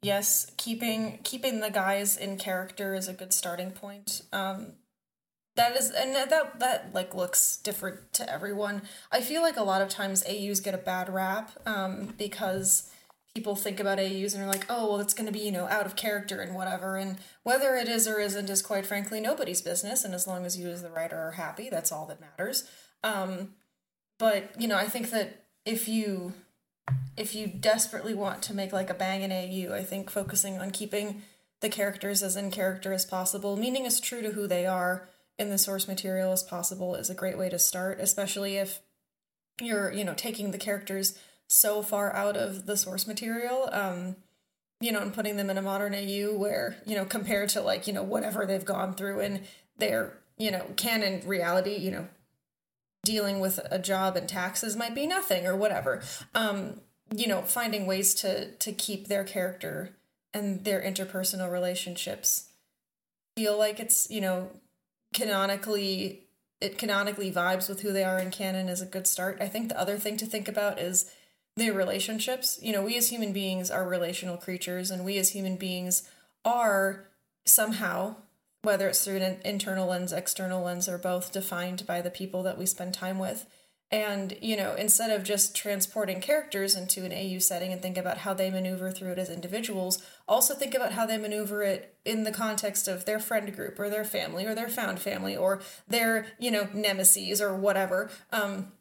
yes, keeping keeping the guys in character is a good starting point. Um, that is, and that, that, like, looks different to everyone. I feel like a lot of times A Us get a bad rap, um, because people think about A Us and are like, oh, well, it's going to be, you know, out of character and whatever. And whether it is or isn't is, quite frankly, nobody's business. And as long as you as the writer are happy, that's all that matters. Um, but, you know, I think that if you if you desperately want to make, like, a bangin' A U, I think focusing on keeping the characters as in character as possible, meaning as true to who they are in the source material as possible, is a great way to start, especially if you're, you know, taking the characters so far out of the source material, um, you know, and putting them in a modern A U where, you know, compared to, like, you know, whatever they've gone through in their, you know, canon reality, you know, dealing with a job and taxes might be nothing or whatever. Um, you know, finding ways to to keep their character and their interpersonal relationships feel like it's, you know, canonically, it canonically vibes with who they are in canon is a good start. I think the other thing to think about is their relationships. You know, we as human beings are relational creatures, and we as human beings are somehow, whether it's through an internal lens, external lens, or both, defined by the people that we spend time with. And, you know, instead of just transporting characters into an A U setting and think about how they maneuver through it as individuals, also think about how they maneuver it in the context of their friend group or their family or their found family or their, you know, nemesis or whatever. Um,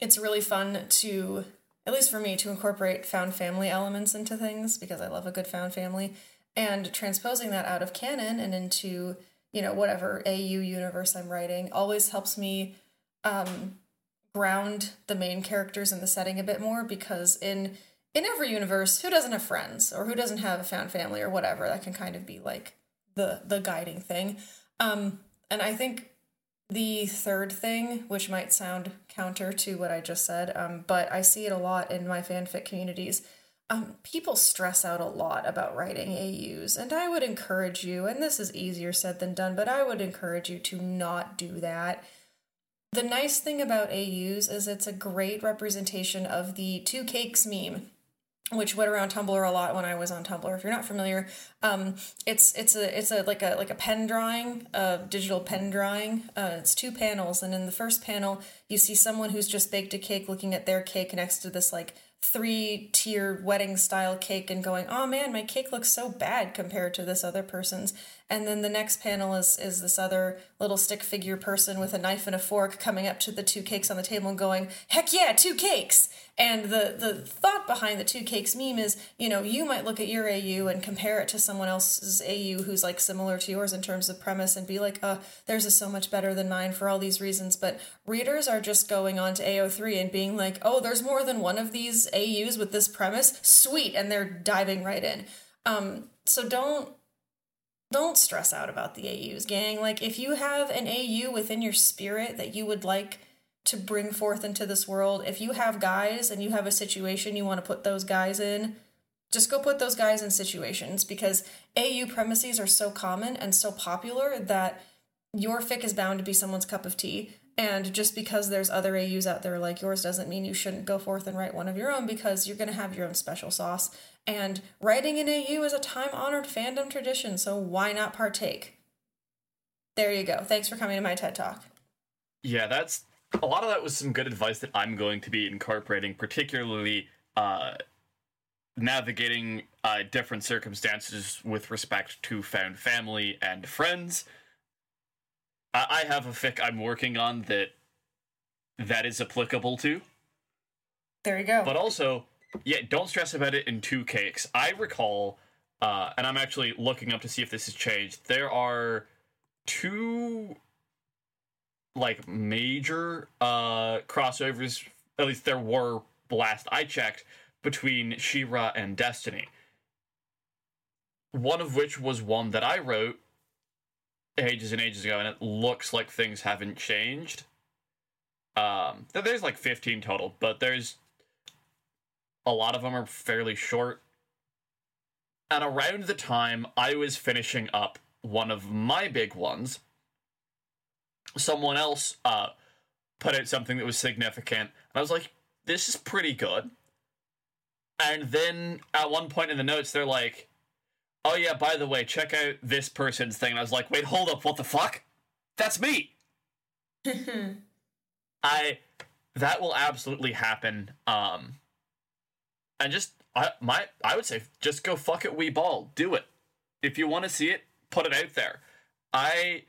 it's really fun to, at least for me, to incorporate found family elements into things because I love a good found family. And transposing that out of canon and into, you know, whatever A U universe I'm writing always helps me um, ground the main characters in the setting a bit more, because in in every universe, who doesn't have friends or who doesn't have a found family or whatever? That can kind of be like the, the guiding thing. Um, and I think the third thing, which might sound counter to what I just said, um, but I see it a lot in my fanfic communities. Um, people stress out a lot about writing A Us, and I would encourage you, and this is easier said than done, but I would encourage you to not do that. The nice thing about A Us is it's a great representation of the two cakes meme, which went around Tumblr a lot when I was on Tumblr. If you're not familiar, um, it's it's a it's a like a like a pen drawing, a digital pen drawing. Uh, it's two panels, and in the first panel, you see someone who's just baked a cake, looking at their cake next to this like three-tier wedding-style cake and going, oh man, my cake looks so bad compared to this other person's. And then the next panel is is this other little stick figure person with a knife and a fork coming up to the two cakes on the table and going, heck yeah, two cakes! And the, the thought behind the two cakes meme is, you know, you might look at your A U and compare it to someone else's A U who's like similar to yours in terms of premise and be like, oh, theirs is so much better than mine for all these reasons. But readers are just going on to A O three and being like, oh, there's more than one of these A Us with this premise? Sweet! And they're diving right in. Um, so don't don't stress out about the A Us, gang. Like, if you have an A U within your spirit that you would like to bring forth into this world, if you have guys and you have a situation you want to put those guys in, just go put those guys in situations, because A U premises are so common and so popular that your fic is bound to be someone's cup of tea. And just because there's other A Us out there like yours doesn't mean you shouldn't go forth and write one of your own, because you're going to have your own special sauce. And writing an A U is a time-honored fandom tradition, so why not partake? There you go. Thanks for coming to my TED Talk. Yeah, that's... a lot of that was some good advice that I'm going to be incorporating, particularly uh, navigating uh, different circumstances with respect to found family and friends. I, I have a fic I'm working on that that is applicable to. There you go. But also, yeah, don't stress about it in two cakes. I recall, uh, and I'm actually looking up to see if this has changed, there are two... like major uh crossovers, at least there were last I checked, between She-Ra and Destiny. One of which was one that I wrote ages and ages ago, and it looks like things haven't changed. Um there's like fifteen total, but there's a lot of them are fairly short. And around the time I was finishing up one of my big ones, someone else uh, put out something that was significant, and I was like, this is pretty good. And then at one point in the notes, they're like, oh yeah, by the way, check out this person's thing. And I was like, wait, hold up, what the fuck? That's me! I, that will absolutely happen. Um, and just, I, my, I would say, just go fuck it, we ball. Do it. If you want to see it, put it out there. I...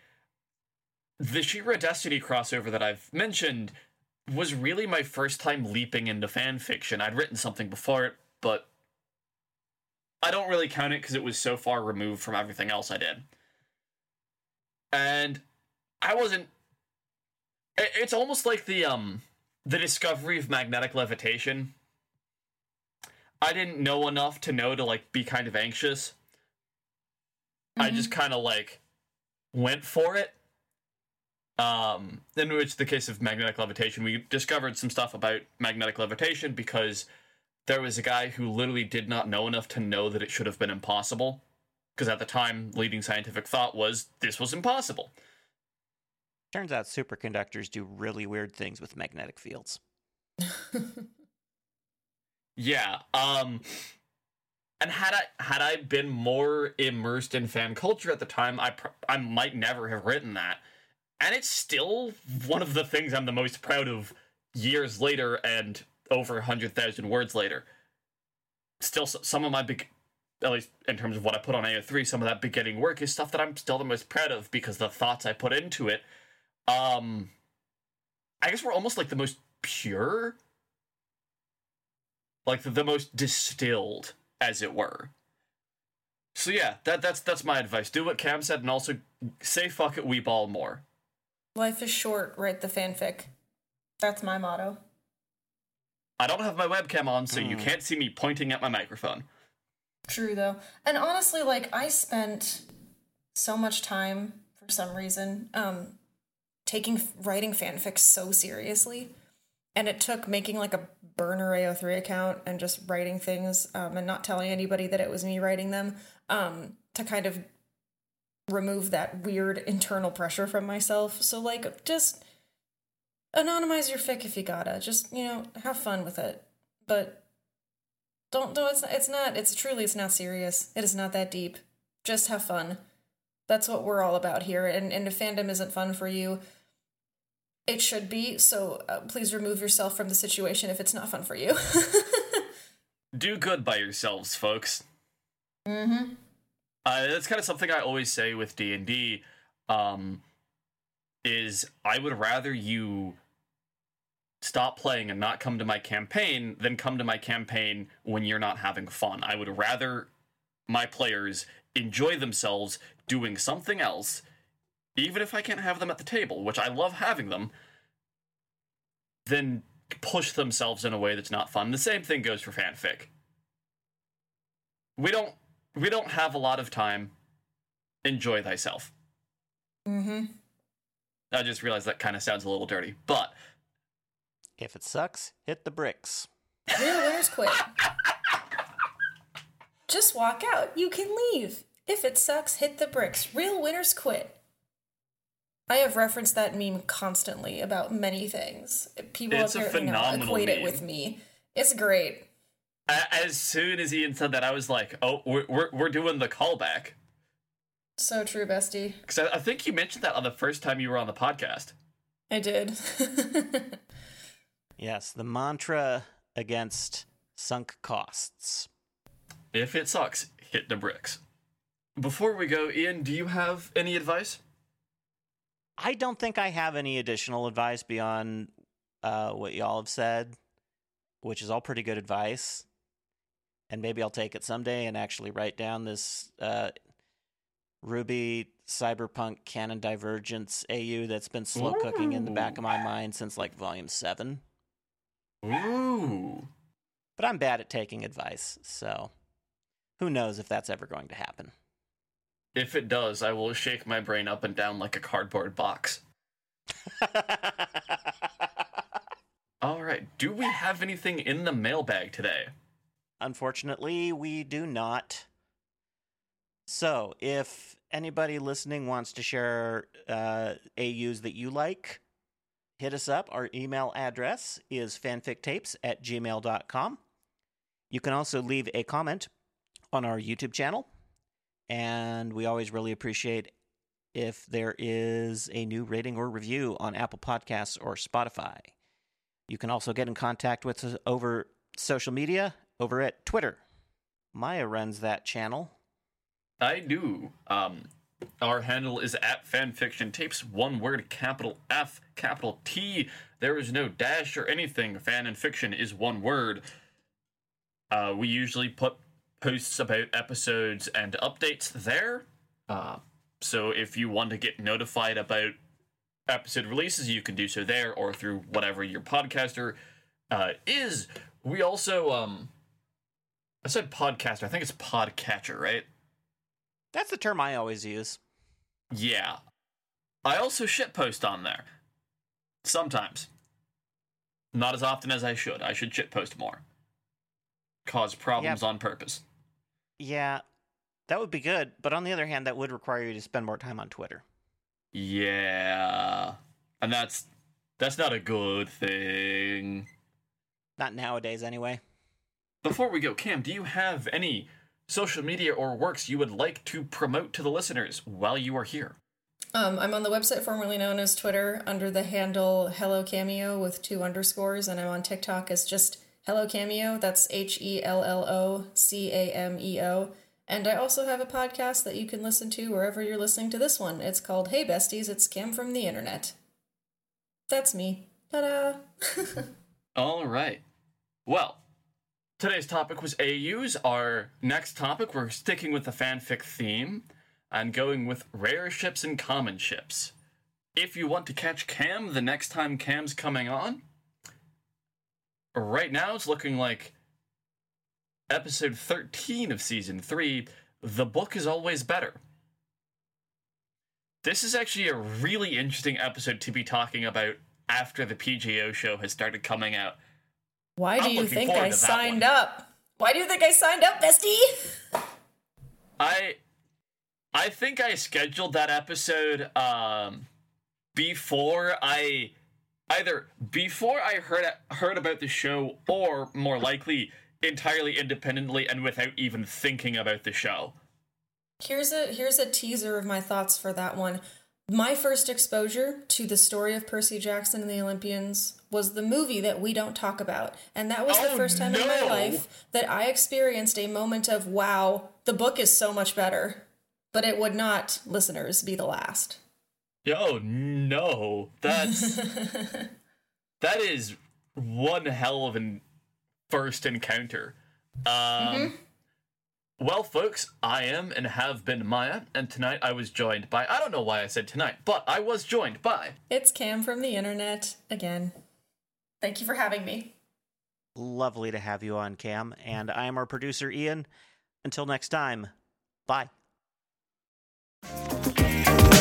The She-Ra Destiny crossover that I've mentioned was really my first time leaping into fanfiction. I'd written something before it, but I don't really count it because it was so far removed from everything else I did. And I wasn't... It's almost like the um the discovery of magnetic levitation. I didn't know enough to know to, like, be kind of anxious. Mm-hmm. I just kind of, like, went for it. Um, in which the case of magnetic levitation, we discovered some stuff about magnetic levitation because there was a guy who literally did not know enough to know that it should have been impossible. Because at the time, leading scientific thought was, this was impossible. Turns out superconductors do really weird things with magnetic fields. Yeah. Um, and had I had I been more immersed in fan culture at the time, I pr- I might never have written that. And it's still one of the things I'm the most proud of years later and over one hundred thousand words later. Still, some of my, be- at least in terms of what I put on A O three, some of that beginning work is stuff that I'm still the most proud of because the thoughts I put into it, um, I guess we're almost like the most pure, like the, the most distilled, as it were. So yeah, that that's that's my advice. Do what Cam said and also say fuck it, weep all more. Life is short, write the fanfic. That's my motto. I don't have my webcam on, so mm. you can't see me pointing at my microphone. True, though. And honestly, like, I spent so much time, for some reason, um, taking writing fanfics so seriously. And it took making, like, a burner A O three account and just writing things um, and not telling anybody that it was me writing them um, to kind of remove that weird internal pressure from myself. So, like, just anonymize your fic if you gotta. Just, you know, have fun with it. But don't, no, it's, it's not, it's truly, it's not serious. It is not that deep. Just have fun. That's what we're all about here. And, and if fandom isn't fun for you, it should be. So uh, please remove yourself from the situation if it's not fun for you. Do good by yourselves, folks. Mm-hmm. Uh, that's kind of something I always say with D and D, um, is I would rather you stop playing and not come to my campaign than come to my campaign when you're not having fun. I would rather my players enjoy themselves doing something else, even if I can't have them at the table, which I love having them, than push themselves in a way that's not fun. The same thing goes for fanfic. We don't We don't have a lot of time. Enjoy thyself. Mm-hmm. I just realized that kind of sounds a little dirty, but if it sucks, hit the bricks. Real winners quit. Just walk out. You can leave. If it sucks, hit the bricks. Real winners quit. I have referenced that meme constantly about many things. People it's apparently now equate meme. It with me. It's great. As soon as Ian said that, I was like, oh, we're we're, we're doing the callback. So true, bestie. Because I, I think you mentioned that on the first time you were on the podcast. I did. Yes, the mantra against sunk costs. If it sucks, hit the bricks. Before we go, Ian, do you have any advice? I don't think I have any additional advice beyond uh, what y'all have said, which is all pretty good advice. And maybe I'll take it someday and actually write down this uh, R W B Y cyberpunk canon divergence A U that's been slow Ooh. Cooking in the back of my mind since like volume seven. Ooh. But I'm bad at taking advice, so who knows if that's ever going to happen. If it does, I will shake my brain up and down like a cardboard box. All right, do we have anything in the mailbag today? Unfortunately, we do not. So, if anybody listening wants to share uh, A Us that you like, hit us up. Our email address is fanfictapes at gmail dot com. You can also leave a comment on our YouTube channel, and we always really appreciate if there is a new rating or review on Apple Podcasts or Spotify. You can also get in contact with us over social media, over at Twitter. Maya runs that channel. I do. Um, our handle is at fanfictiontapes, one word, capital F, capital T. There is no dash or anything. Fan and fiction is one word. Uh, we usually put posts about episodes and updates there. Uh, so if you want to get notified about episode releases, you can do so there or through whatever your podcaster uh, is. We also, um, I said podcaster, I think it's podcatcher, right? That's the term I always use. Yeah. I also shitpost on there. Sometimes. Not as often as I should. I should shitpost more. Cause problems yep. on purpose. Yeah, that would be good. But on the other hand, that would require you to spend more time on Twitter. Yeah. And that's that's not a good thing. Not nowadays, anyway. Before we go, Cam, do you have any social media or works you would like to promote to the listeners while you are here? Um, I'm on the website formerly known as Twitter under the handle Hello Cameo with two underscores, and I'm on TikTok as just Hello Cameo. That's H E L L O C A M E O. And I also have a podcast that you can listen to wherever you're listening to this one. It's called Hey Besties, It's Cam from the Internet. That's me. Ta-da! All right. Well, today's topic was A Us. Our next topic, we're sticking with the fanfic theme and going with rare ships and common ships. If you want to catch Cam the next time Cam's coming on, right now it's looking like episode thirteen of season three, The Book is Always Better. This is actually a really interesting episode to be talking about after the P G O show has started coming out. Why do I'm you think I signed one. up? Why do you think I signed up, bestie? I... I think I scheduled that episode um, before I either before I heard heard about the show, or more likely entirely independently and without even thinking about the show. Here's a here's a teaser of my thoughts for that one. My first exposure to the story of Percy Jackson and the Olympians was the movie that we don't talk about. And that was oh, the first time no. in my life that I experienced a moment of, wow, the book is so much better. But it would not, listeners, be the last. Oh, no. That's... that is one hell of an first encounter. Um, mm-hmm. Well, folks, I am and have been Maya, and tonight I was joined by... I don't know why I said tonight, but I was joined by... It's Cam from the Internet, again. Thank you for having me. Lovely to have you on, Cam. And I am our producer, Ian. Until next time, bye. We'll be right back.